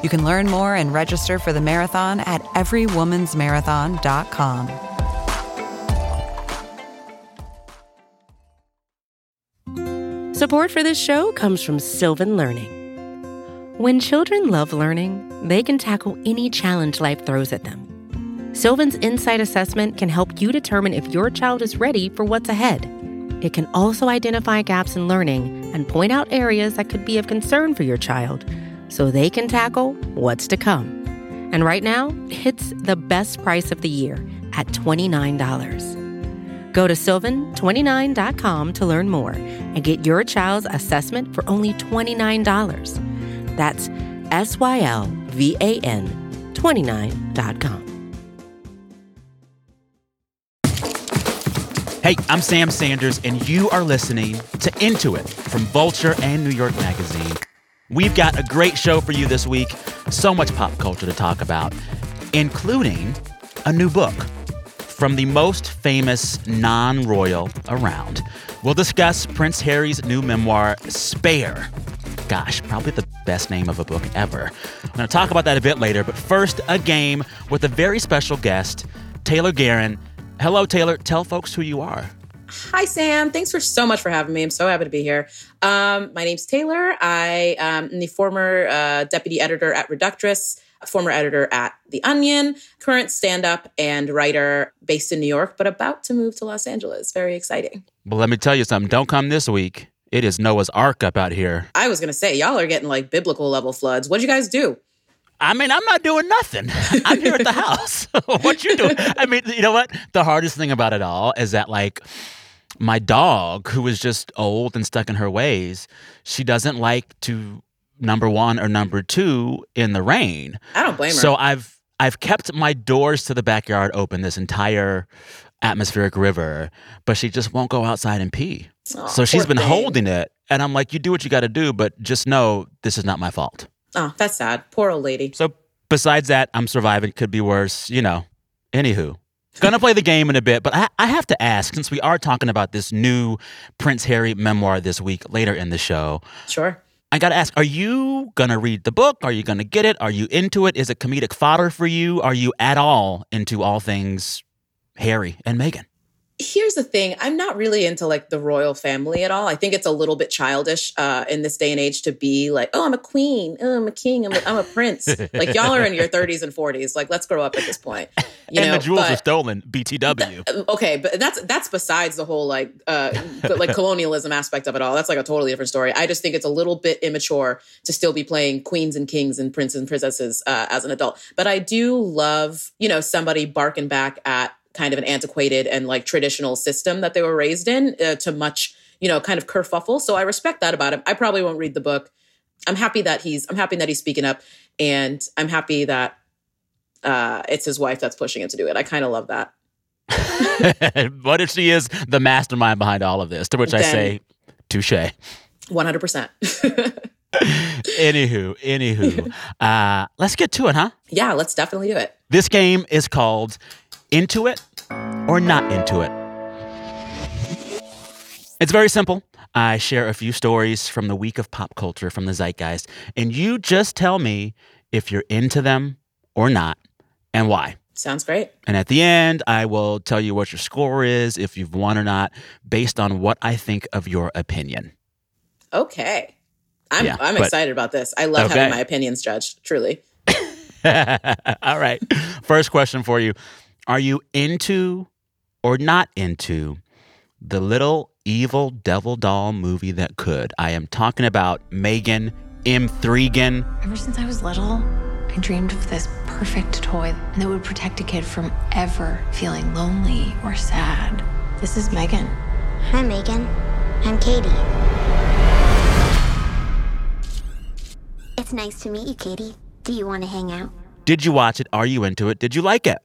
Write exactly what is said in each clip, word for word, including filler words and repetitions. You can learn more and register for the marathon at every womans marathon dot com. Support for this show comes from Sylvan Learning. When children love learning, they can tackle any challenge life throws at them. Sylvan's Insight Assessment can help you determine if your child is ready for what's ahead. It can also identify gaps in learning and point out areas that could be of concern for your child so they can tackle what's to come. And right now, it's the best price of the year at twenty-nine dollars. Go to sylvan twenty-nine dot com to learn more and get your child's assessment for only twenty-nine dollars. That's S Y L V A N twenty-nine dot com. Hey, I'm Sam Sanders, and you are listening to Into It from Vulture and New York Magazine. We've got a great show for you this week. So much pop culture to talk about, including a new book from the most famous non-royal around. We'll discuss Prince Harry's new memoir, Spare. Gosh, probably the best name of a book ever. I'm going to talk about that a bit later, but first, a game with a very special guest, Taylor Garron. Hello, Taylor. Tell folks who you are. Hi, Sam. Thanks for so much for having me. I'm so happy to be here. Um, my name's Taylor. I am the former uh, deputy editor at Reductress, former editor at The Onion, current stand-up and writer based in New York, but about to move to Los Angeles. Very exciting. Well, let me tell you something. Don't come this week. It is Noah's Ark up out here. I was going to say, y'all are getting like biblical level floods. What'd you guys do? I mean, I'm not doing nothing. I'm here at the house. What you doing? I mean, you know what? The hardest thing about it all is that like my dog, who is just old and stuck in her ways, she doesn't like to number one or number two in the rain. I don't blame her. So I've I've kept my doors to the backyard open this entire atmospheric river, but she just won't go outside and pee. Oh, so she's been thing. holding it. And I'm like, you do what you got to do, but just know this is not my fault. Oh, that's sad. Poor old lady. So besides that, I'm surviving. Could be worse. You know, anywho. Gonna play the game in a bit, but I, I have to ask, since we are talking about this new Prince Harry memoir this week later in the show. Sure. I got to ask, are you going to read the book? Are you going to get it? Are you into it? Is it comedic fodder for you? Are you at all into all things Harry and Meghan? Here's the thing. I'm not really into like the royal family at all. I think it's a little bit childish uh, in this day and age to be like, oh, I'm a queen. Oh, I'm a king. I'm a, I'm a prince. Like y'all are in your thirties and forties. Like let's grow up at this point. You and know? the jewels but, are stolen. B T W. Th- okay. But that's that's besides the whole like uh, the, like colonialism aspect of it all. That's like a totally different story. I just think it's a little bit immature to still be playing queens and kings and princes and princesses uh, as an adult. But I do love, you know, somebody barking back at kind of an antiquated and like traditional system that they were raised in uh, to much, you know, kind of kerfuffle. So I respect that about him. I probably won't read the book. I'm happy that he's, I'm happy that he's speaking up, and I'm happy that uh, it's his wife that's pushing him to do it. I kind of love that. What if she is the mastermind behind all of this? To which then, I say, touche. one hundred percent. Anywho, anywho. Uh, let's get to it, huh? Yeah, let's definitely do it. This game is called Into It or Not Into It. It's very simple. I share a few stories from the week of pop culture, from the zeitgeist, and you just tell me if you're into them or not and why. Sounds great. And at the end, I will tell you what your score is, if you've won or not, based on what I think of your opinion. Okay. I'm yeah, I'm but, excited about this. I love okay. having my opinions judged, truly. All right. First question for you. Are you into or not into the little evil devil doll movie that could? I am talking about M three gan, M three gan. Ever since I was little, I dreamed of this perfect toy that would protect a kid from ever feeling lonely or sad. This is Megan. Hi, Megan. I'm Katie. It's nice to meet you, Katie. Do you want to hang out? Did you watch it? Are you into it? Did you like it?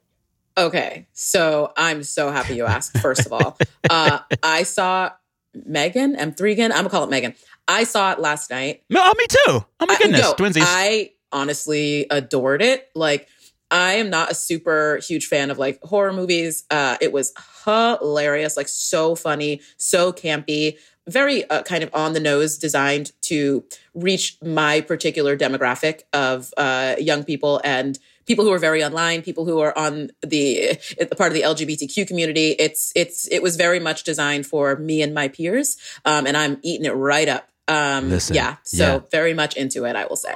Okay, so I'm so happy you asked, first of all. Uh, I saw M three GAN, M three GAN, I'm going to call it M three GAN. I saw it last night. No, oh, me too. Oh my I, goodness, no, twinsies. I honestly adored it. Like, I am not a super huge fan of, like, horror movies. Uh, it was hilarious, like, so funny, so campy, very uh, kind of on the nose, designed to reach my particular demographic of uh, young people and people who are very online, people who are on the part of the L G B T Q community. It's it's it was very much designed for me and my peers, um, and I'm eating it right up. Um, Listen, yeah, so yeah. very much into it, I will say.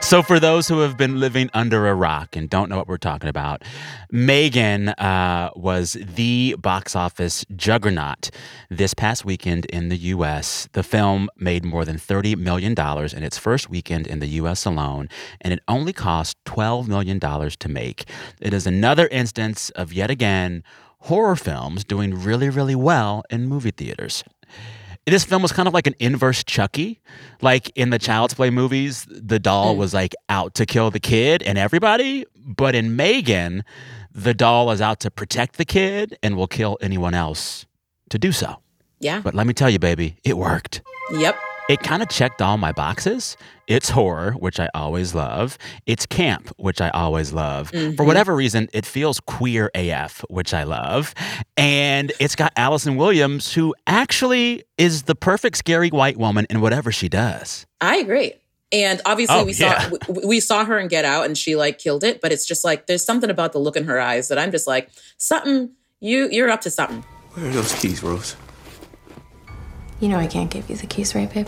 So for those who have been living under a rock and don't know what we're talking about, M three GAN uh, was the box office juggernaut this past weekend in the U S. The film made more than thirty million dollars in its first weekend in the U S alone, and it only cost twelve million dollars to make. It is another instance of, yet again, horror films doing really, really well in movie theaters. This film was kind of like an inverse Chucky. Like in the Child's Play movies, the doll was like out to kill the kid and everybody. But in M three GAN, the doll is out to protect the kid and will kill anyone else to do so. Yeah. But let me tell you, baby, it worked. Yep. It kind of checked all my boxes. It's horror, which I always love. It's camp, which I always love. Mm-hmm. For whatever reason, it feels queer A F, which I love. And it's got Allison Williams, who actually is the perfect scary white woman in whatever she does. I agree. And obviously oh, we yeah. saw we, we saw her in Get Out and she like killed it. But it's just like there's something about the look in her eyes that I'm just like, something, you, you're up to something. Where are those keys, Rose? You know I can't give you the keys, right, babe?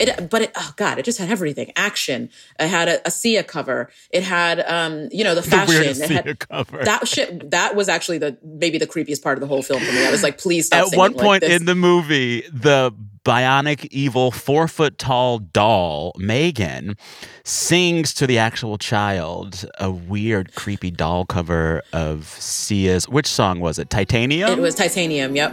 It, but it, oh God, it just had everything. Action. It had a, a Sia cover. It had, um, you know, the fashion. The it had, Sia cover. That shit, that was actually the maybe the creepiest part of the whole film for me. I was like, please stop At singing one point like this. In the movie, the bionic, evil, four-foot-tall doll, M three GAN, sings to the actual child a weird, creepy doll cover of Sia's, which song was it? Titanium? It was Titanium, yep.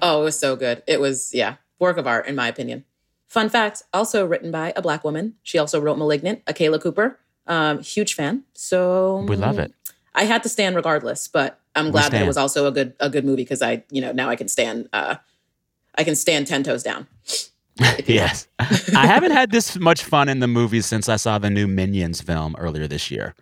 Oh, it was so good. It was, yeah, work of art, in my opinion. Fun fact, also written by a Black woman. She also wrote Malignant, Akela Cooper. Um, huge fan. So we love it. I had to stand regardless, but I'm glad that it was also a good a good movie because I, you know, now I can stand uh, I can stand ten toes down. Yes. I haven't had this much fun in the movies since I saw the new Minions film earlier this year.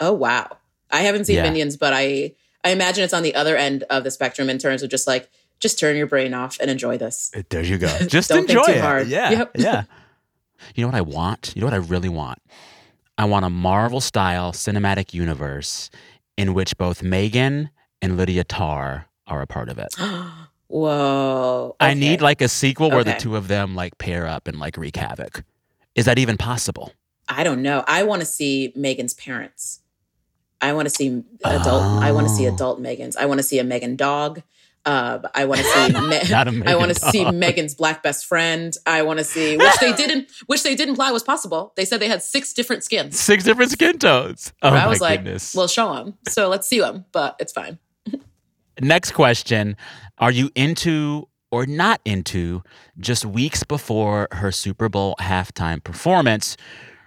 Oh wow. I haven't seen yeah. Minions, but I I imagine it's on the other end of the spectrum in terms of just like, just turn your brain off and enjoy this. There you go. Just Don't enjoy think too it. Hard. Yeah. Yep. Yeah. You know what I want? You know what I really want? I want a Marvel-style cinematic universe in which both M three GAN and Lydia Tár are a part of it. Whoa. Okay. I need like a sequel where okay. the two of them like pair up and like wreak havoc. Is that even possible? I don't know. I want to see M three GAN's parents. I want to see adult. Oh. I want to see adult M three GANs. I want to see a M three GAN dog. Uh, I want to see. Me- I want to see M three GAN's black best friend. I want to see, which they didn't, which they didn't imply was possible. They said they had six different skins, six different skin tones. Oh I my was like, goodness. Well, show them. So let's see them, but it's fine. Next question: are you into or not into? Just weeks before her Super Bowl halftime performance,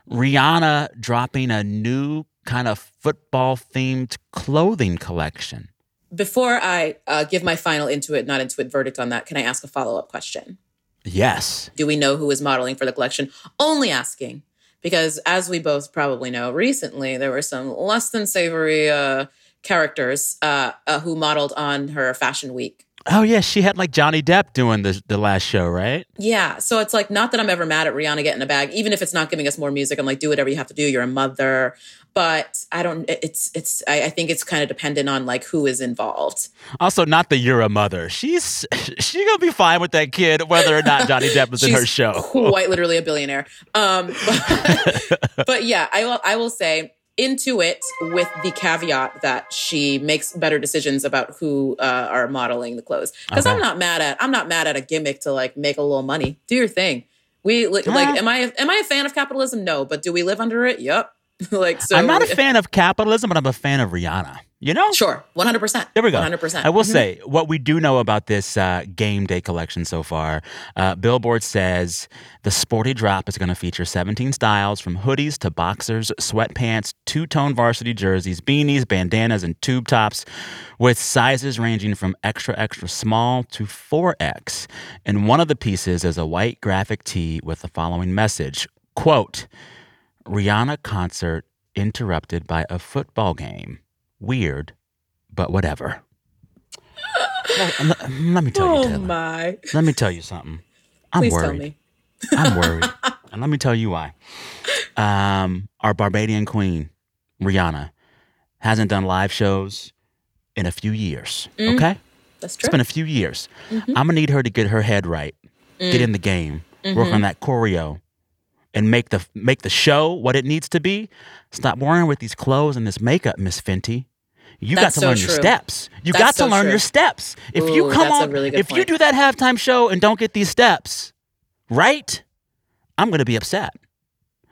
Rihanna dropping a new kind of football-themed clothing collection. Before I uh, give my final Into It, not Into It verdict on that, can I ask a follow-up question? Yes. Do we know who is modeling for the collection? Only asking, because as we both probably know, recently there were some less than savory uh, characters uh, uh, who modeled on her fashion week. Oh, yeah. She had like Johnny Depp doing the the last show, right? Yeah. So it's like, not that I'm ever mad at Rihanna getting a bag, even if it's not giving us more music. I'm like, do whatever you have to do. You're a mother. But I don't, it's, it's, I, I think it's kind of dependent on like who is involved. Also, not the you're a mother. She's, she's going to be fine with that kid, whether or not Johnny Depp is in her show. Quite literally a billionaire. Um, but, but yeah, I will, I will say, into it with the caveat that she makes better decisions about who uh, are modeling the clothes. Because okay. I'm not mad at I'm not mad at a gimmick to like make a little money. Do your thing. We like, ah. like am I am I a fan of capitalism? No, but do we live under it? Yep. Like, so I'm not a fan of capitalism, but I'm a fan of Rihanna. You know? Sure. one hundred percent. There we go. one hundred percent. I will mm-hmm. say, what we do know about this uh, game day collection so far, uh, Billboard says the sporty drop is going to feature seventeen styles from hoodies to boxers, sweatpants, two-tone varsity jerseys, beanies, bandanas, and tube tops with sizes ranging from extra, extra small to four X. And one of the pieces is a white graphic tee with the following message, quote, Rihanna concert interrupted by a football game. Weird, but whatever. let, let, let me tell you, Taylor. Oh, my. Let me tell you something. I'm Please worried. Tell me. I'm worried. And let me tell you why. Um, our Barbadian queen, Rihanna, hasn't done live shows in a few years, mm. okay? That's true. It's been a few years. Mm-hmm. I'm going to need her to get her head right, mm. get in the game, mm-hmm. work on that choreo, and make the make the show what it needs to be. Stop worrying with these clothes and this makeup, Miss Fenty. You that's got to so learn true. your steps. You that's got so to learn true. your steps. If Ooh, you come on, really if point. you do that halftime show and don't get these steps right, I'm gonna be upset.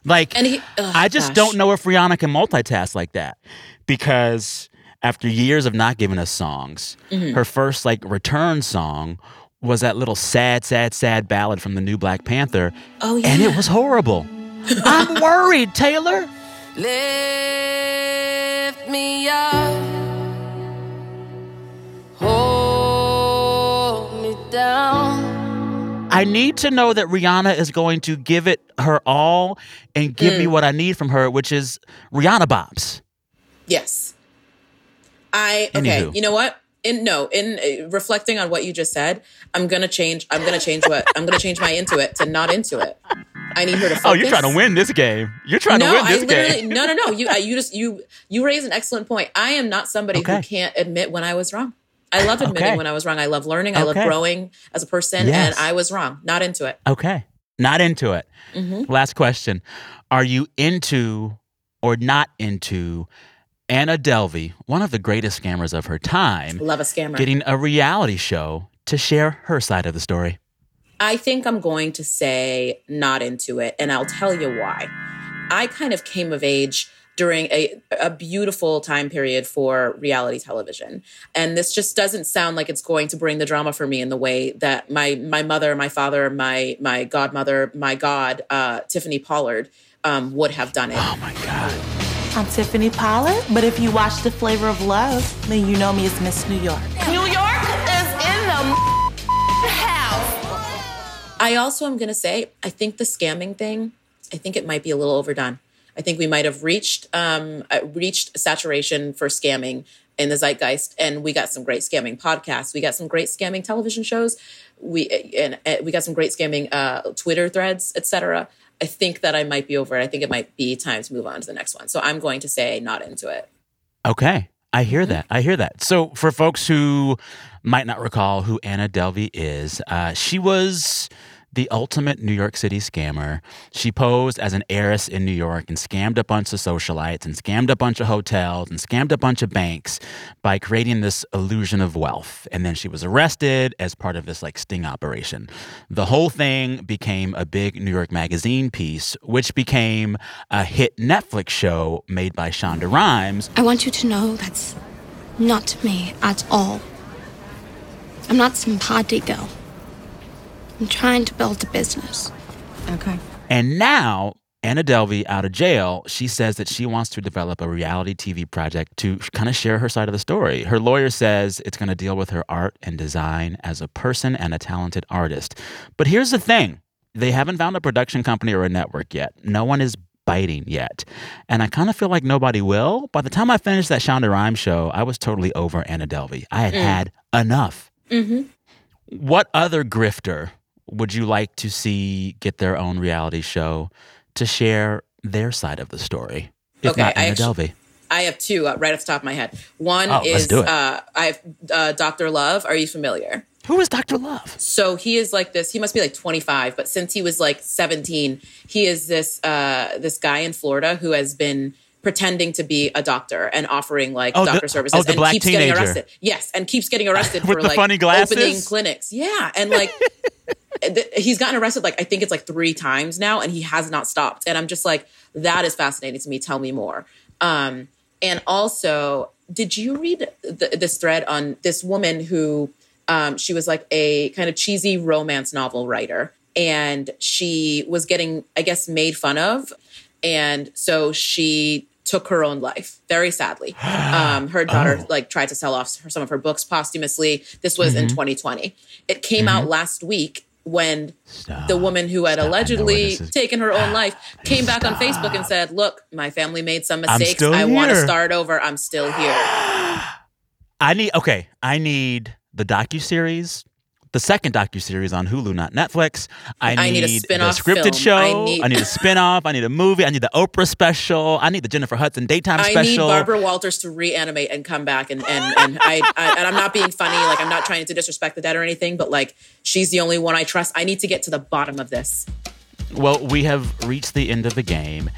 Like, and he, oh, I just gosh. don't know if Rihanna can multitask like that, because after years of not giving us songs, mm-hmm. her first like return song was that little sad, sad, sad ballad from the new Black Panther. Oh, yeah. And it was horrible. I'm worried, Taylor. Lift me up. Hold me down. I need to know that Rihanna is going to give it her all and give mm. me what I need from her, which is Rihanna bops. Yes. I, okay, Anywho. you know what? In, no, in uh, reflecting on what you just said, I'm gonna change. I'm gonna change what I'm gonna change my into it to not into it. I need her to focus. Oh, you're trying to win this game. You're trying no, to win this I literally, game. No, no, no. You, I, you just you you raise an excellent point. I am not somebody okay. who can't admit when I was wrong. I love admitting okay. when I was wrong. I love learning. I okay. love growing as a person. Yes. And I was wrong. Not into it. Okay, not into it. Mm-hmm. Last question: are you into or not into Anna Delvey, one of the greatest scammers of her time, love a scammer, getting a reality show to share her side of the story? I think I'm going to say not into it, and I'll tell you why. I kind of came of age during a, a beautiful time period for reality television. And this just doesn't sound like it's going to bring the drama for me in the way that my my mother, my father, my my godmother, my god, uh, Tiffany Pollard um, would have done it. Oh, my God. I'm Tiffany Pollard, but if you watch The Flavor of Love, then you know me as Miss New York. New York is in the house. I also am going to say, I think the scamming thing, I think it might be a little overdone. I think we might have reached um, reached saturation for scamming in the zeitgeist, and we got some great scamming podcasts. We got some great scamming television shows. We and, and we got some great scamming uh, Twitter threads, et cetera. I think that I might be over it. I think it might be time to move on to the next one. So I'm going to say not into it. Okay. I hear mm-hmm. that. I hear that. So for folks who might not recall who Anna Delvey is, uh, she was the ultimate New York City scammer. She posed as an heiress in New York and scammed a bunch of socialites and scammed a bunch of hotels and scammed a bunch of banks by creating this illusion of wealth. And then she was arrested as part of this like sting operation. The whole thing became a big New York Magazine piece, which became a hit Netflix show made by Shonda Rhimes. I want you to know that's not me at all. I'm not simpatico. I'm trying to build a business. Okay. And now, Anna Delvey, out of jail, she says that she wants to develop a reality T V project to kind of share her side of the story. Her lawyer says it's going to deal with her art and design as a person and a talented artist. But here's the thing. They haven't found a production company or a network yet. No one is biting yet. And I kind of feel like nobody will. By the time I finished that Shonda Rhimes show, I was totally over Anna Delvey. I had mm. had enough. Mm-hmm. What other grifter would you like to see get their own reality show to share their side of the story? If okay, not Anna I, actually, Delvey. I have two uh, right off the top of my head. One oh, is uh, I have uh, Doctor Love. Are you familiar? Who is Doctor Love? So he is like this. He must be like twenty-five, but since he was like seventeen, he is this uh, this guy in Florida who has been pretending to be a doctor and offering like oh, doctor the, services oh, the and black keeps teenager. getting arrested. Yes, and keeps getting arrested with for the like funny glasses? Opening clinics. Yeah, and like th- he's gotten arrested, like, I think it's like three times now, and he has not stopped. And I'm just like, that is fascinating to me. Tell me more. Um, and also, did you read th- this thread on this woman who, um, she was like a kind of cheesy romance novel writer, and she was getting, I guess, made fun of. And so she took her own life, very sadly. Um, her daughter oh. like tried to sell off her, some of her books posthumously. This was mm-hmm. in twenty twenty. It came mm-hmm. out last week when Stop. the woman who had Stop. allegedly is... taken her own life came Stop. back on Facebook and said, look, my family made some mistakes. I want to start over. I'm still here. I need, okay, I need the docuseries. The second docuseries on Hulu, not Netflix. I need, I need a spin-off scripted film. show. I need-, I need a spinoff. I need a movie. I need the Oprah special. I need the Jennifer Hudson daytime I special. I need Barbara Walters to reanimate and come back. And and and I, I and I'm not being funny. Like, I'm not trying to disrespect the dead or anything. But like, she's the only one I trust. I need to get to the bottom of this. Well, we have reached the end of the game.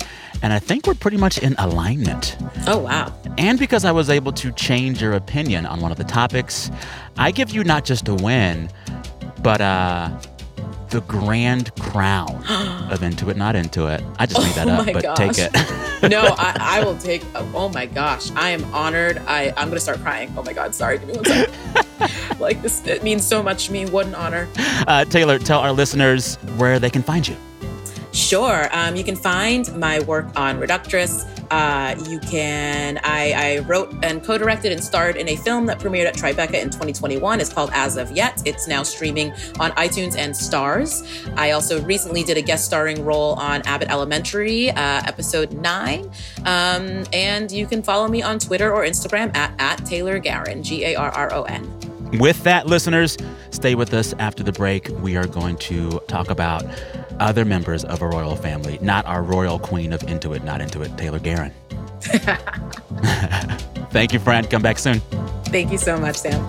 And I think we're pretty much in alignment. Oh, wow. And because I was able to change your opinion on one of the topics, I give you not just a win, but uh, the grand crown of Into It, Not Into It. I just made that up, but gosh. take it. No, I, I will take, oh my gosh, I am honored. I, I'm going to start crying. Oh my God, sorry, give me one second. Like, this, it means so much to me. What an honor. Uh, Taylor, tell our listeners where they can find you. Sure. Um, you can find my work on Reductress. Uh, you can, I, I wrote and co-directed and starred in a film that premiered at Tribeca in twenty twenty-one. It's called As of Yet. It's now streaming on iTunes and Stars. I also recently did a guest starring role on Abbott Elementary, uh, episode nine. Um, and you can follow me on Twitter or Instagram at, at Taylor Garron, G A R R O N. With that, listeners, stay with us after the break. We are going to talk about other members of a royal family, not our royal queen of Into It, Not Into It, Taylor Garron. Thank you, friend. Come back soon. Thank you so much, Sam.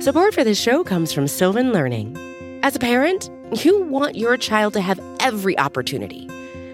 Support for this show comes from Sylvan Learning. As a parent, you want your child to have every opportunity,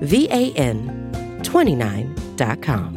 V A N twenty-nine dot com.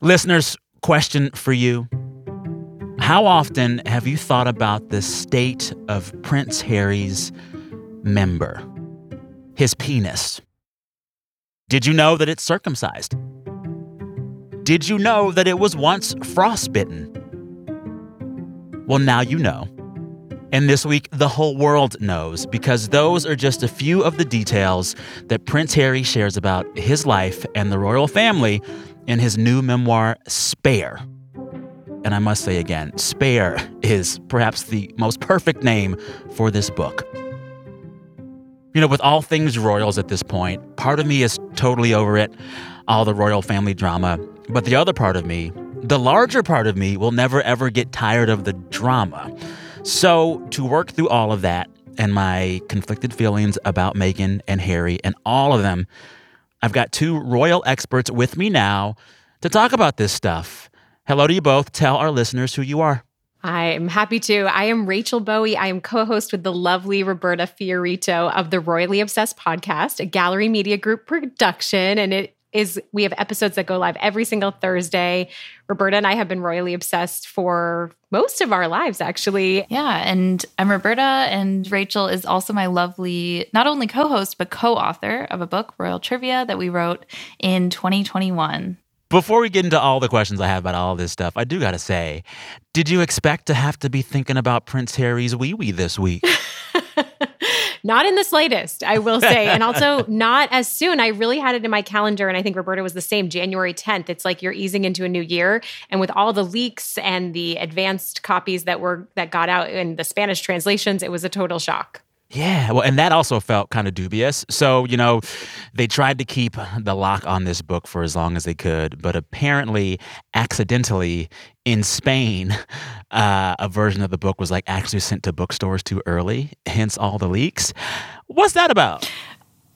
Listeners, question for you. How often have you thought about the state of Prince Harry's member, his penis? Did you know that it's circumcised? Did you know that it was once frostbitten? Well, now you know. And this week, the whole world knows, because those are just a few of the details that Prince Harry shares about his life and the royal family in his new memoir, Spare. And I must say again, Spare is perhaps the most perfect name for this book. You know, with all things royals at this point, part of me is totally over it, all the royal family drama. But the other part of me, the larger part of me, will never ever get tired of the drama. So to work through all of that, and my conflicted feelings about Meghan and Harry and all of them. I've got two royal experts with me now to talk about this stuff. Hello to you both. Tell our listeners who you are. I'm happy to. I am Rachel Bowie. I am co-host with the lovely Roberta Fiorito of the Royally Obsessed podcast, a Gallery Media Group production. And it is, we have episodes that go live every single Thursday. Roberta and I have been royally obsessed for most of our lives, actually. Yeah, and I'm Roberta, and Rachel is also my lovely, not only co-host, but co-author of a book, Royal Trivia, that we wrote in twenty twenty-one. Before we get into all the questions I have about all this stuff, I do got to say, did you expect to have to be thinking about Prince Harry's wee-wee this week? Not in the slightest, I will say. And also not as soon. I really had it in my calendar, and I think Roberta was the same, January tenth. It's like you're easing into a new year. And with all the leaks and the advanced copies that were that got out in the Spanish translations, it was a total shock. Yeah, well, and that also felt kind of dubious. So, you know, they tried to keep the lock on this book for as long as they could, but apparently, accidentally, in Spain, uh, a version of the book was, like, actually sent to bookstores too early, hence all the leaks. What's that about?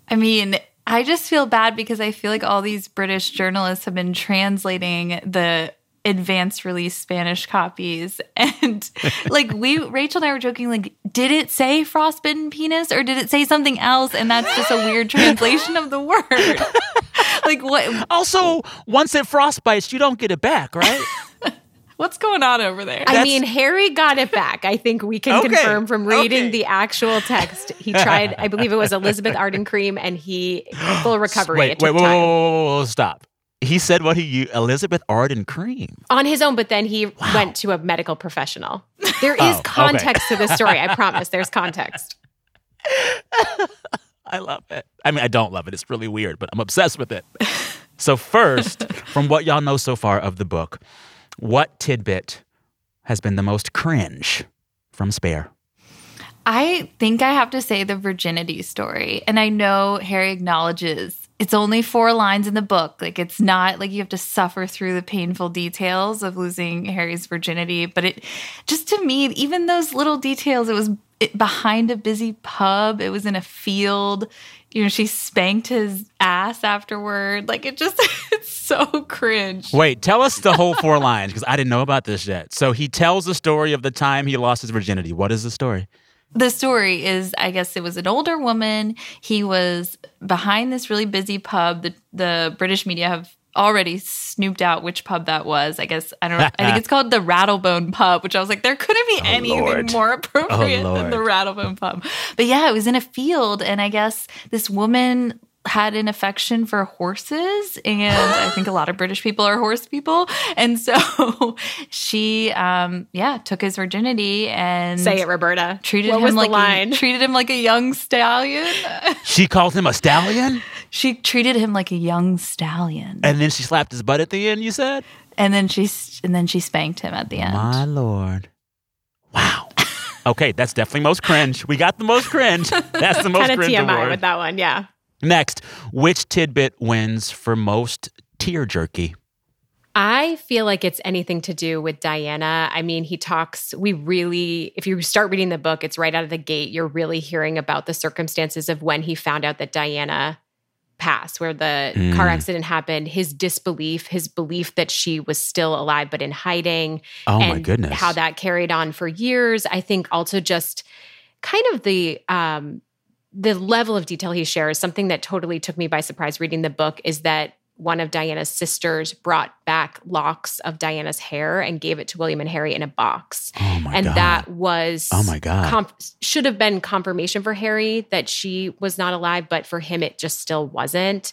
I mean, I just feel bad because I feel like all these British journalists have been translating the advanced release Spanish copies. And like we, Rachel and I were joking, like, did it say frostbitten penis or did it say something else? And that's just a weird translation of the word. Like what? Also, once it frostbites, you don't get it back, right? What's going on over there? I That's... mean, Harry got it back. I think we can okay. confirm from reading okay. the actual text. He tried, I believe it was Elizabeth Arden cream, and he full recovery. Wait, it took wait, whoa, time. Whoa, whoa, whoa, stop. He said what he used, Elizabeth Arden cream. On his own, but then he wow. went to a medical professional. There is oh, context okay. to this story. I promise there's context. I love it. I mean, I don't love it. It's really weird, but I'm obsessed with it. So first, from what y'all know so far of the book, what tidbit has been the most cringe from Spare? I think I have to say the virginity story. And I know Harry acknowledges it's only four lines in the book. Like, it's not like you have to suffer through the painful details of losing Harry's virginity. But it just, to me, even those little details, it was it, behind a busy pub. It was in a field. You know, she spanked his ass afterward. Like, it just, it's so cringe. Wait, tell us the whole four lines, because I didn't know about this yet. So he tells the story of the time he lost his virginity. What is the story? The story is, I guess it was an older woman. He was behind this really busy pub. The, the British media have already snooped out which pub that was. I guess, I don't know. I think it's called the Rattlebone Pub, which I was like, there couldn't be oh, anything Lord. more appropriate oh, than the Rattlebone Pub. But yeah, it was in a field. And I guess this woman had an affection for horses, and I think a lot of British people are horse people. And so she, um, yeah, took his virginity and say it, Roberta. Treated what him was like the line? A, treated him like a young stallion. She called him a stallion? She treated him like a young stallion. And then she slapped his butt at the end. You said, and then she and then she spanked him at the end. My Lord! Wow. Okay, that's definitely most cringe. We got the most cringe. That's the most kind of cringe T M I award. With that one, yeah. Next, which tidbit wins for most tear jerky? I feel like it's anything to do with Diana. I mean, he talks, we really, if you start reading the book, it's right out of the gate. You're really hearing about the circumstances of when he found out that Diana passed, where the mm. car accident happened, his disbelief, his belief that she was still alive but in hiding. Oh, and my goodness. How that carried on for years. I think also just kind of the... um The level of detail he shares, something that totally took me by surprise reading the book, is that one of Diana's sisters brought back locks of Diana's hair and gave it to William and Harry in a box. Oh my and God. that was oh my God. Comp- should have been confirmation for Harry that she was not alive, but for him it just still wasn't.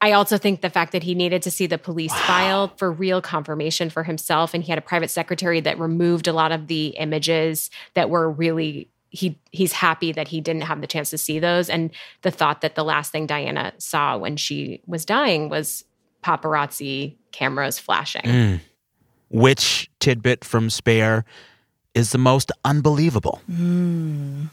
I also think the fact that he needed to see the police wow. file for real confirmation for himself, and he had a private secretary that removed a lot of the images that were really... He he's happy that he didn't have the chance to see those. And the thought that the last thing Diana saw when she was dying was paparazzi cameras flashing. Mm. Which tidbit from Spare is the most unbelievable? Mm.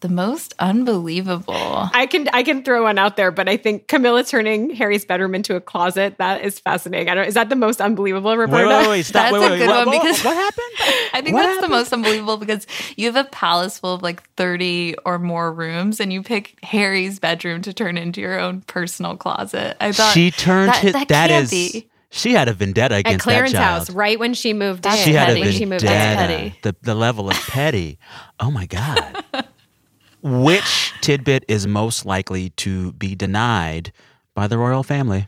the most unbelievable. I can I can throw one out there, but I think Camilla turning Harry's bedroom into a closet, that is fascinating. I don't. Is that the most unbelievable, Roberta? Wait, wait, wait, stop. That's wait, wait, a good wait, one. What, because what happened? I think what that's happened? The most unbelievable because you have a palace full of like thirty or more rooms and you pick Harry's bedroom to turn into your own personal closet. I thought she turned that, it, that, that can't is, be. She had a vendetta against that child. At Clarence's house, right when she moved in. She had a vendetta. The, the level of petty. Oh, my God. Which tidbit is most likely to be denied by the royal family?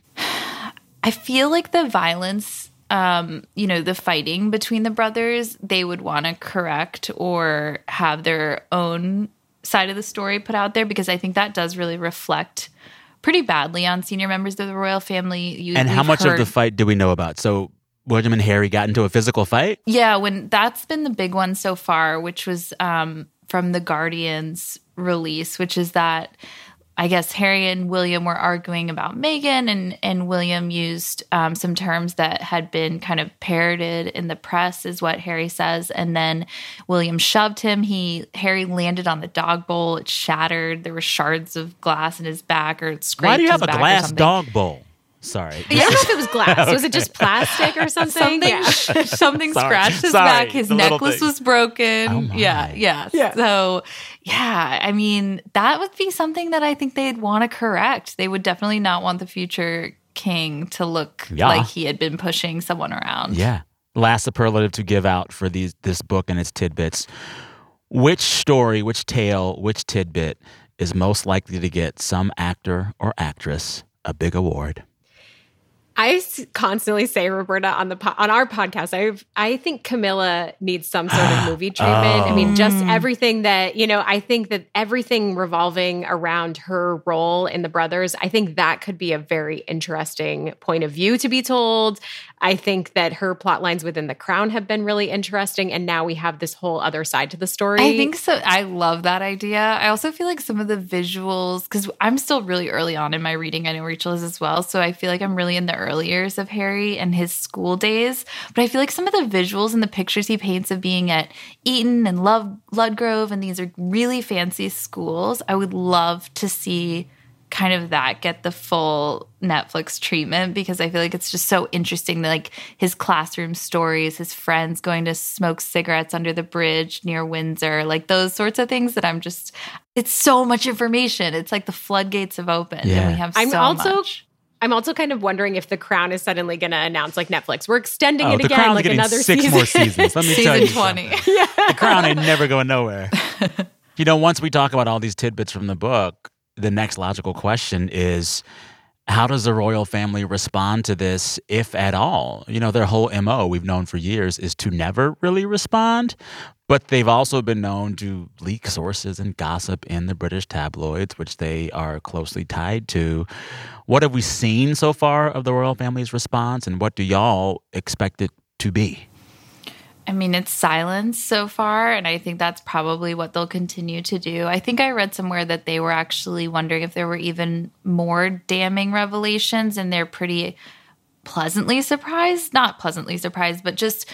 I feel like the violence, um, you know, the fighting between the brothers, they would want to correct or have their own side of the story put out there because I think that does really reflect pretty badly on senior members of the royal family. You, and how much heard... of the fight do we know about? So William and Harry got into a physical fight? Yeah, when that's been the big one so far, which was um, from The Guardian's release, which is that, I guess, Harry and William were arguing about Meghan, and, and William used um, some terms that had been kind of parroted in the press, is what Harry says. And then William shoved him. He Harry landed on the dog bowl. It shattered. There were shards of glass in his back, or it scraped his back. Why do you have a glass dog bowl? Sorry. Yeah, I don't know if it was glass. Okay. Was it just plastic or something? Something, yeah. something scratched his Sorry. back. His necklace was broken. Oh yeah, yeah, yeah. So, yeah, I mean, that would be something that I think they'd want to correct. They would definitely not want the future king to look yeah. like he had been pushing someone around. Yeah. Last superlative to give out for these this book and its tidbits. Which story, which tale, which tidbit is most likely to get some actor or actress a big award? I constantly say, Roberta, on the po- on our podcast, I I think Camilla needs some sort of movie treatment. Oh. I mean, just everything that, you know, I think that everything revolving around her role in The Brothers, I think that could be a very interesting point of view to be told. I think that her plot lines within The Crown have been really interesting, and now we have this whole other side to the story. I think so. I love that idea. I also feel like some of the visuals, because I'm still really early on in my reading. I know Rachel is as well, so I feel like I'm really in the early early years of Harry and his school days. But I feel like some of the visuals and the pictures he paints of being at Eton and Love, Ludgrove, and these are really fancy schools. I would love to see kind of that get the full Netflix treatment because I feel like it's just so interesting, like his classroom stories, his friends going to smoke cigarettes under the bridge near Windsor, like those sorts of things that I'm just, it's so much information. It's like the floodgates have opened yeah. and we have I'm so also- much. I'm also kind of wondering if The Crown is suddenly going to announce, like, Netflix, we're extending oh, it again, Crown's like another six season. More seasons. Let me season tell you twenty. Yeah. The Crown ain't never going nowhere. You know, once we talk about all these tidbits from the book, the next logical question is, how does the royal family respond to this, if at all? You know, their whole M O we've known for years is to never really respond, but they've also been known to leak sources and gossip in the British tabloids, which they are closely tied to. What have we seen so far of the royal family's response, and what do y'all expect it to be? I mean, it's silence so far, and I think that's probably what they'll continue to do. I think I read somewhere that they were actually wondering if there were even more damning revelations, and they're pretty pleasantly surprised. Not pleasantly surprised, but just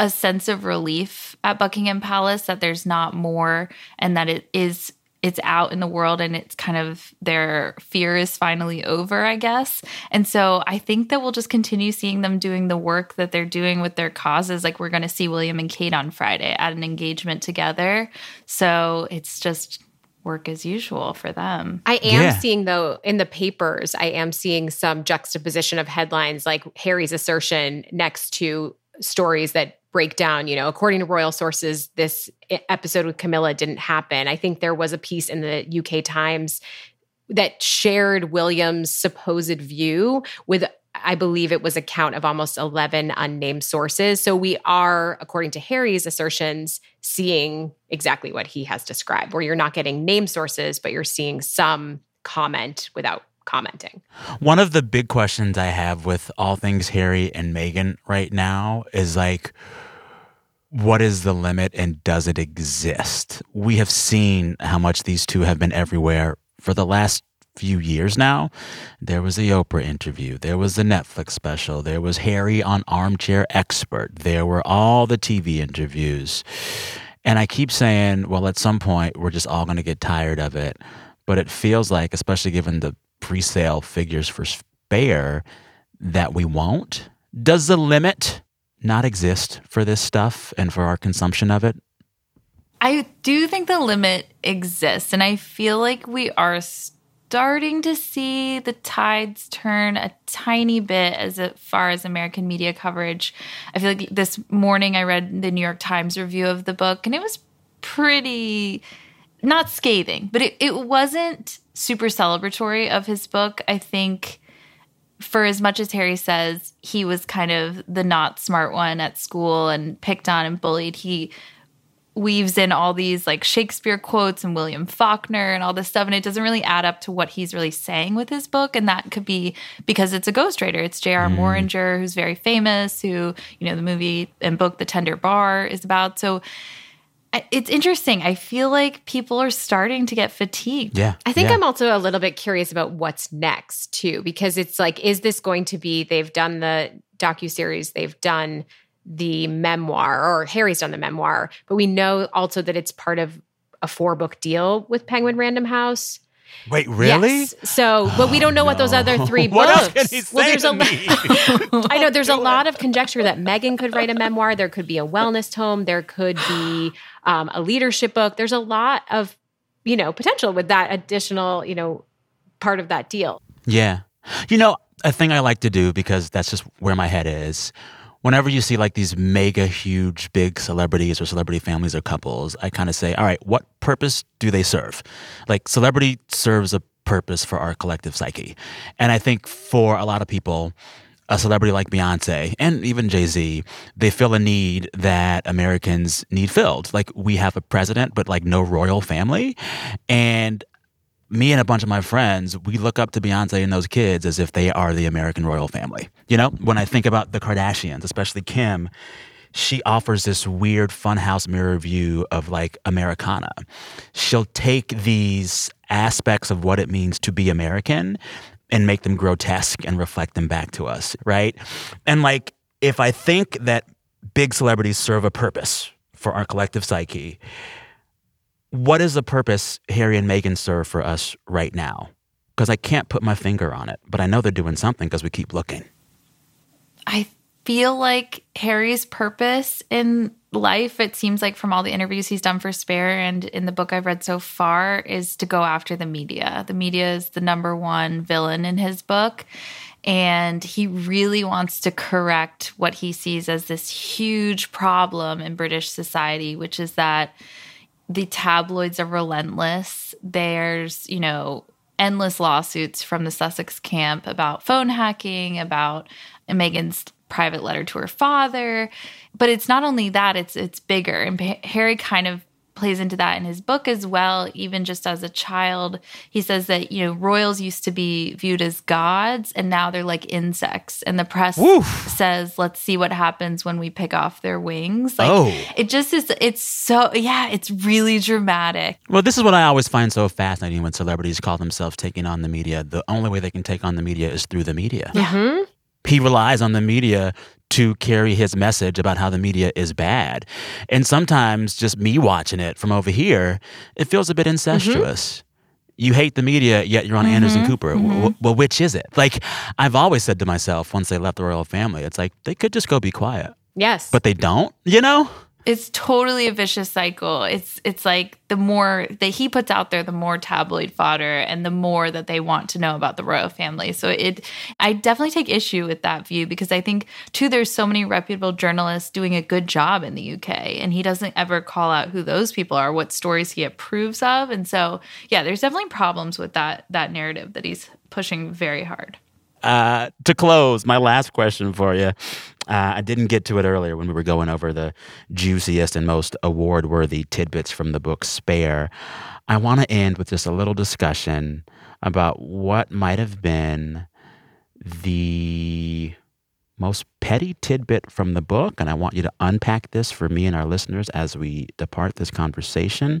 a sense of relief at Buckingham Palace that there's not more and that it is it's out in the world and it's kind of their fear is finally over, I guess. And so I think that we'll just continue seeing them doing the work that they're doing with their causes. Like we're going to see William and Kate on Friday at an engagement together. So it's just work as usual for them. I am yeah. seeing, though, in the papers, I am seeing some juxtaposition of headlines like Harry's assertion next to stories that break down, you know, according to royal sources, this episode with Camilla didn't happen. I think there was a piece in the U K Times that shared William's supposed view with, I believe it was a count of almost eleven unnamed sources. So we are, according to Harry's assertions, seeing exactly what he has described, where you're not getting named sources, but you're seeing some comment without commenting. One of the big questions I have with all things Harry and Meghan right now is like, what is the limit and does it exist? We have seen how much these two have been everywhere for the last few years now. There was the Oprah interview. There was the Netflix special. There was Harry on Armchair Expert. There were all the T V interviews. And I keep saying, well, at some point, we're just all going to get tired of it. But it feels like, especially given the pre-sale figures for Spare, that we won't. Does the limit not exist for this stuff and for our consumption of it? I do think the limit exists, and I feel like we are starting to see the tides turn a tiny bit as far as American media coverage. I feel like this morning I read the New York Times review of the book, and it was pretty, not scathing, but it, it wasn't super celebratory of his book. I think for as much as Harry says he was kind of the not smart one at school and picked on and bullied, he weaves in all these like Shakespeare quotes and William Faulkner and all this stuff, and it doesn't really add up to what he's really saying with his book. And that could be because it's a ghostwriter. It's J R. Mm. Moringer, who's very famous, who, you know, the movie and book The Tender Bar is about. So it's interesting. I feel like people are starting to get fatigued. Yeah, I think yeah. I'm also a little bit curious about what's next, too, because it's like, is this going to be, they've done the docuseries, they've done the memoir, or Harry's done the memoir, but we know also that it's part of a four-book deal with Penguin Random House. Wait, really? Yes. So, oh, but we don't know no. what those other three books. What else can he say well, there's to a, me? I know there's a lot of conjecture that Megan could write a memoir. There could be a wellness tome. There could be um, a leadership book. There's a lot of, you know, potential with that additional, you know, part of that deal. Yeah. You know, a thing I like to do, because that's just where my head is, whenever you see like these mega huge big celebrities or celebrity families or couples, I kind of say, all right, what purpose do they serve? Like, celebrity serves a purpose for our collective psyche. And I think for a lot of people, a celebrity like Beyonce and even Jay-Z, they feel a need that Americans need filled. Like, we have a president, but like no royal family. And me and a bunch of my friends, we look up to Beyonce and those kids as if they are the American royal family. You know, when I think about the Kardashians, especially Kim, she offers this weird funhouse mirror view of like Americana. She'll take these aspects of what it means to be American and make them grotesque and reflect them back to us, right? And like, if I think that big celebrities serve a purpose for our collective psyche, what is the purpose Harry and Meghan serve for us right now? Because I can't put my finger on it, but I know they're doing something because we keep looking. I feel like Harry's purpose in life, it seems like from all the interviews he's done for Spare and in the book I've read so far, is to go after the media. The media is the number one villain in his book. And he really wants to correct what he sees as this huge problem in British society, which is that the tabloids are relentless. There's, you know, endless lawsuits from the Sussex camp about phone hacking, about Meghan's private letter to her father. But it's not only that, it's it's bigger. And Harry kind of plays into that in his book as well, even just as a child. He says that, you know, royals used to be viewed as gods, and now they're like insects. And the press Oof. says, let's see what happens when we pick off their wings. Like, oh. It just is, it's so, yeah, it's really dramatic. Well, this is what I always find so fascinating when celebrities call themselves taking on the media. The only way they can take on the media is through the media. Yeah. Mm-hmm. He relies on the media to carry his message about how the media is bad. And sometimes just me watching it from over here, it feels a bit incestuous. Mm-hmm. You hate the media, yet you're on mm-hmm. Anderson Cooper. Mm-hmm. W- well, which is it? Like, I've always said to myself, once they left the royal family, it's like, they could just go be quiet. Yes. But they don't, you know? It's totally a vicious cycle. It's it's like the more that he puts out there, the more tabloid fodder and the more that they want to know about the royal family. So it, I definitely take issue with that view, because I think, too, there's so many reputable journalists doing a good job in the U K, and he doesn't ever call out who those people are, what stories he approves of. And so, yeah, there's definitely problems with that that narrative that he's pushing very hard. Uh, to close, my last question for you. Uh, I didn't get to it earlier when we were going over the juiciest and most award-worthy tidbits from the book Spare. I want to end with just a little discussion about what might have been the most petty tidbit from the book, and I want you to unpack this for me and our listeners as we depart this conversation.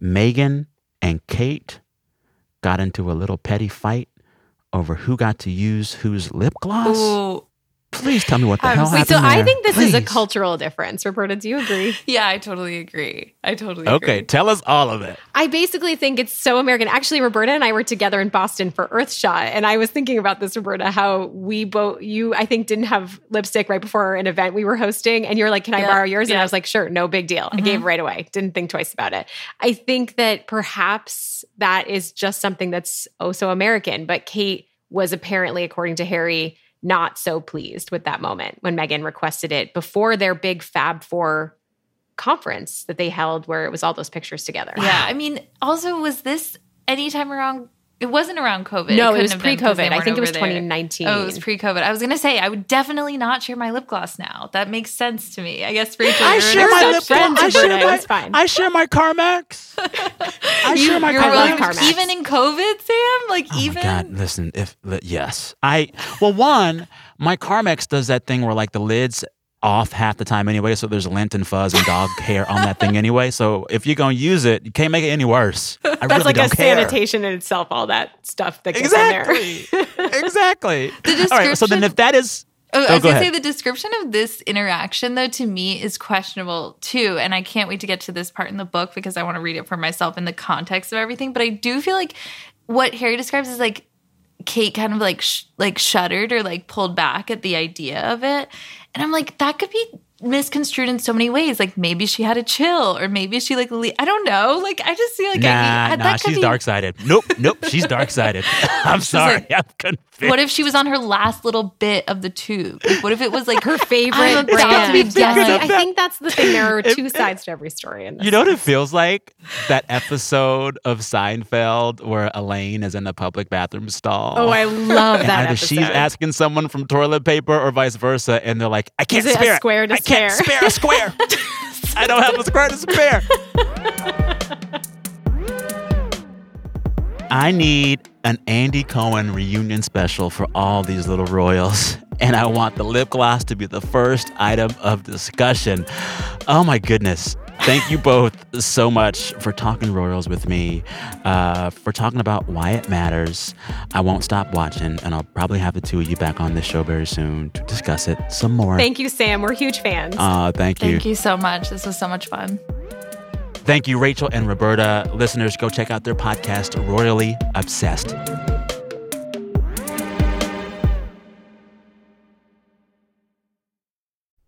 Meghan and Kate got into a little petty fight over who got to use whose lip gloss. Ooh. Please tell me what the um, hell wait, happened so there. I think this Please. is a cultural difference. Roberta, do you agree? Yeah, I totally agree. I totally okay, agree. Okay, tell us all of it. I basically think it's so American. Actually, Roberta and I were together in Boston for Earthshot, and I was thinking about this, Roberta, how we both, you, I think, didn't have lipstick right before an event we were hosting, and you were like, can I yeah. borrow yours? Yeah. And I was like, sure, no big deal. Mm-hmm. I gave it right away. Didn't think twice about it. I think that perhaps that is just something that's oh so American, but Kate was apparently, according to Harry, not so pleased with that moment when Meghan requested it before their big Fab Four conference that they held where it was all those pictures together. Yeah. Wow. I mean, also, was this anytime around? It wasn't around COVID. No, it, it was pre-COVID. I think it was twenty nineteen. There. Oh, it was pre-COVID. I was going to say, I would definitely not share my lip gloss now. That makes sense to me. I guess Rachel, I share my lip gloss. I share my, fine. I share my Carmex. I share my Carmex. Carmex. Even in COVID, Sam? Like, oh even? God, listen, if, yes. I, well, one, my Carmex does that thing where, like, the lid's off half the time anyway, so there's lint and fuzz and dog hair on that thing anyway. So if you're going to use it, you can't make it any worse. I That's really like don't a care. Sanitation in itself, all that stuff that gets exactly. in there. Exactly. The description. All right, so then if that is... Oh, oh, I was going to say, the description of this interaction, though, to me is questionable, too. And I can't wait to get to this part in the book because I want to read it for myself in the context of everything. But I do feel like what Harry describes is, like, Kate kind of, like, sh- like shuddered or, like, pulled back at the idea of it. And I'm like, that could be misconstrued in so many ways. Like, maybe she had a chill, or maybe she, like, le- I don't know. Like, I just feel like nah, I mean, nah, that could she's be- dark-sided. Nope, nope, she's dark-sided. I'm she's sorry, like, I'm confused. What if she was on her last little bit of the tube? Like, what if it was, like, her favorite brand? Yes, I think that's the thing. There are two it, sides it, to every story in this. You know what it feels like? That episode of Seinfeld where Elaine is in the public bathroom stall. Oh, I love and that episode. She's asking someone from toilet paper or vice versa, and they're like, I can't is spare it. A square to I can't spare a square. I don't have a square to spare. I need an Andy Cohen reunion special for all these little royals. And I want the lip gloss to be the first item of discussion. Oh, my goodness. Thank you both so much for talking royals with me, uh, for talking about why it matters. I won't stop watching, and I'll probably have the two of you back on this show very soon to discuss it some more. Thank you, Sam. We're huge fans. Uh, thank you. Thank you so much. This was so much fun. Thank you, Rachel and Roberta. Listeners, go check out their podcast, Royally Obsessed.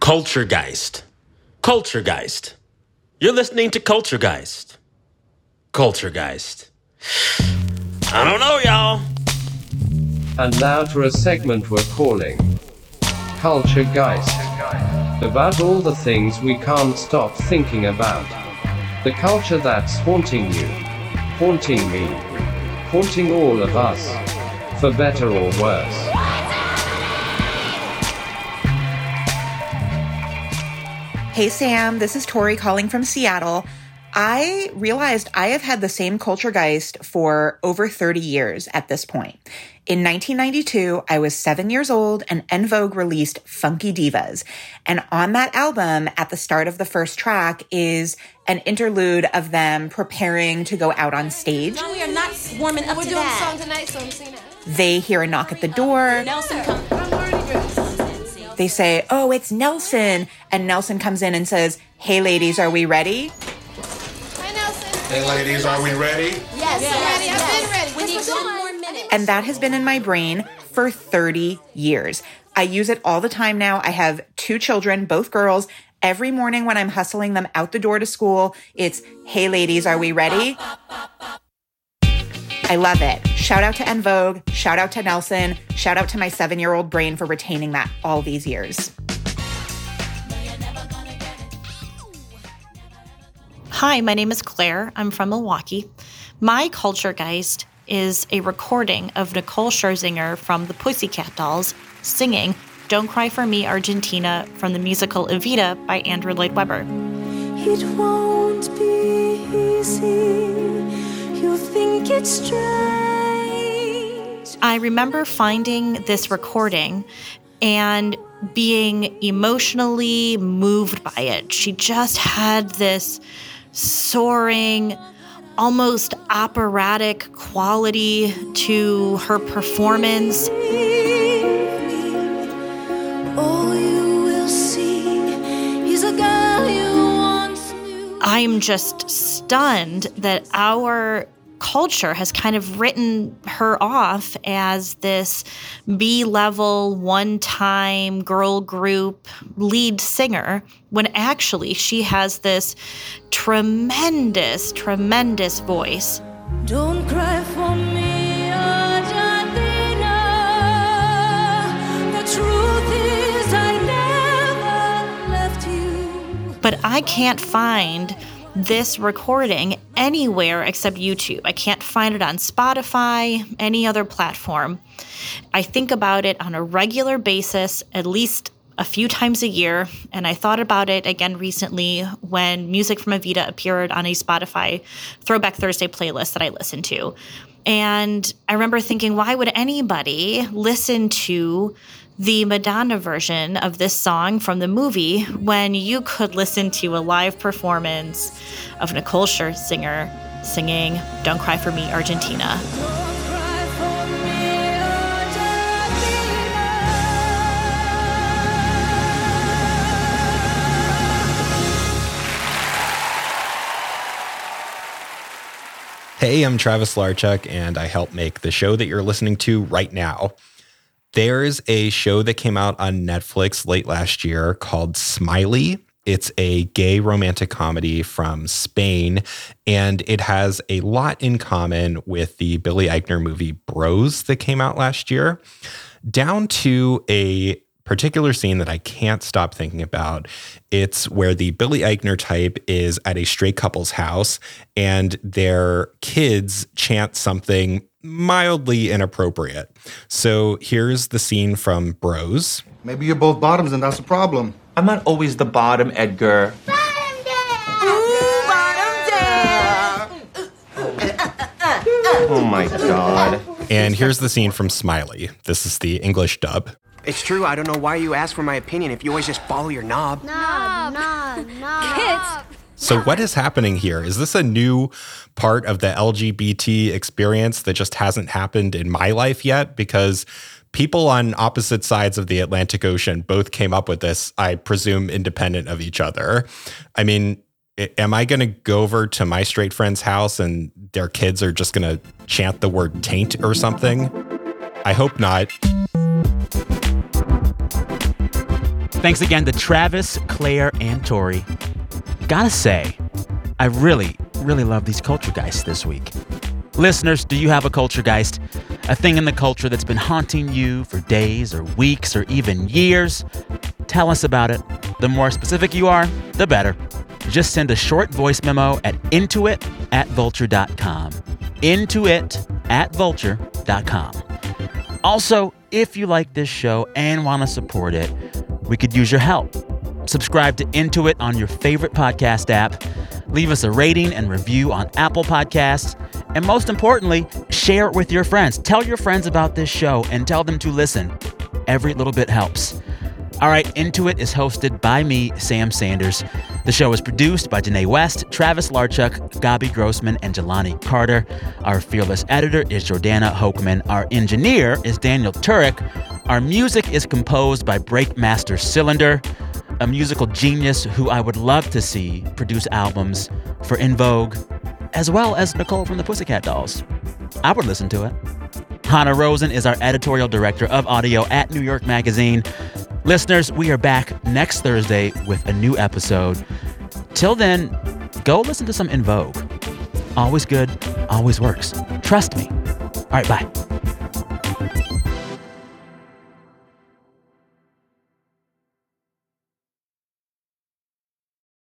Culturegeist. Culturegeist. You're listening to Culturegeist. Culturegeist. I don't know, y'all. And now for a segment we're calling Culturegeist. About all the things we can't stop thinking about. The culture that's haunting you, haunting me, haunting all of us, for better or worse. Hey, Sam, this is Tori calling from Seattle. I realized I have had the same culturegeist for over thirty years at this point. In nineteen ninety-two, I was seven years old and En Vogue released Funky Divas. And on that album, at the start of the first track, is an interlude of them preparing to go out on stage. No, we are not warming up We're to doing that. A song tonight, so I'm singing it. They hear a knock at the door. Nelson, come. I'm already ready. They say, oh, it's Nelson. And Nelson comes in and says, hey, ladies, are we ready? Hi, Nelson. Hey, ladies, are we ready? Yes, yes, ready. Yes. I've been ready. We need one more minute. And that has been in my brain for thirty years. I use it all the time now. I have two children, both girls. Every morning when I'm hustling them out the door to school, it's, hey, ladies, are we ready? I love it. Shout out to En Vogue. Shout out to Nelson. Shout out to my seven-year-old brain for retaining that all these years. Hi, my name is Claire. I'm from Milwaukee. My culturegeist is a recording of Nicole Scherzinger from the Pussycat Dolls singing Don't Cry For Me, Argentina from the musical Evita by Andrew Lloyd Webber. It won't be easy. You'll think it's strange. I remember finding this recording and being emotionally moved by it. She just had this soaring, almost operatic quality to her performance. I'm just stunned that our culture has kind of written her off as this B-level, one-time girl group lead singer, when actually she has this tremendous, tremendous voice. Don't cry for me, Argentina. The truth is I never left you. But I can't find this recording anywhere except YouTube. I can't find it on Spotify, any other platform. I think about it on a regular basis, at least a few times a year, and I thought about it again recently when music from Evita appeared on a Spotify Throwback Thursday playlist that I listened to. And I remember thinking, why would anybody listen to the Madonna version of this song from the movie when you could listen to a live performance of Nicole Scherzinger singing Don't Cry For Me, Argentina? Hey, I'm Travis Larchuk, and I help make the show that you're listening to right now. There's a show that came out on Netflix late last year called Smiley. It's a gay romantic comedy from Spain, and it has a lot in common with the Billy Eichner movie Bros that came out last year, down to a particular scene that I can't stop thinking about. It's where the Billy Eichner type is at a straight couple's house and their kids chant something mildly inappropriate. So here's the scene from Bros. Maybe you're both bottoms and that's a problem. I'm not always the bottom, Edgar. Bottom down! Ooh, bottom down! Oh my God. And here's the scene from Smiley. This is the English dub. It's true, I don't know why you ask for my opinion if you always just follow your knob. Knob, knob, knob. Kids. So what is happening here? Is this a new part of the L G B T experience that just hasn't happened in my life yet? Because people on opposite sides of the Atlantic Ocean both came up with this, I presume, independent of each other. I mean, am I going to go over to my straight friend's house and their kids are just going to chant the word taint or something? I hope not. Thanks again to Travis, Claire, and Tori. Gotta say, I really, really love these Culturegeists this week. Listeners, do you have a Culturegeist? A thing in the culture that's been haunting you for days or weeks or even years? Tell us about it. The more specific you are, the better. Just send a short voice memo at intoit at vulture dot com. intoit at vulture dot com. Also, if you like this show and want to support it, we could use your help. Subscribe to Into It on your favorite podcast app. Leave us a rating and review on Apple Podcasts. And most importantly, share it with your friends. Tell your friends about this show and tell them to listen. Every little bit helps. All right, Into It is hosted by me, Sam Sanders. The show is produced by Janae West, Travis Larchuk, Gabi Grossman, and Jelani Carter. Our fearless editor is Jordana Hochman. Our engineer is Daniel Turek. Our music is composed by Breakmaster Cylinder, a musical genius who I would love to see produce albums for En Vogue, as well as Nicole from the Pussycat Dolls. I would listen to it. Hannah Rosen is our editorial director of audio at New York Magazine. Listeners, we are back next Thursday with a new episode. Till then, go listen to some En Vogue. Always good, always works. Trust me. All right, bye.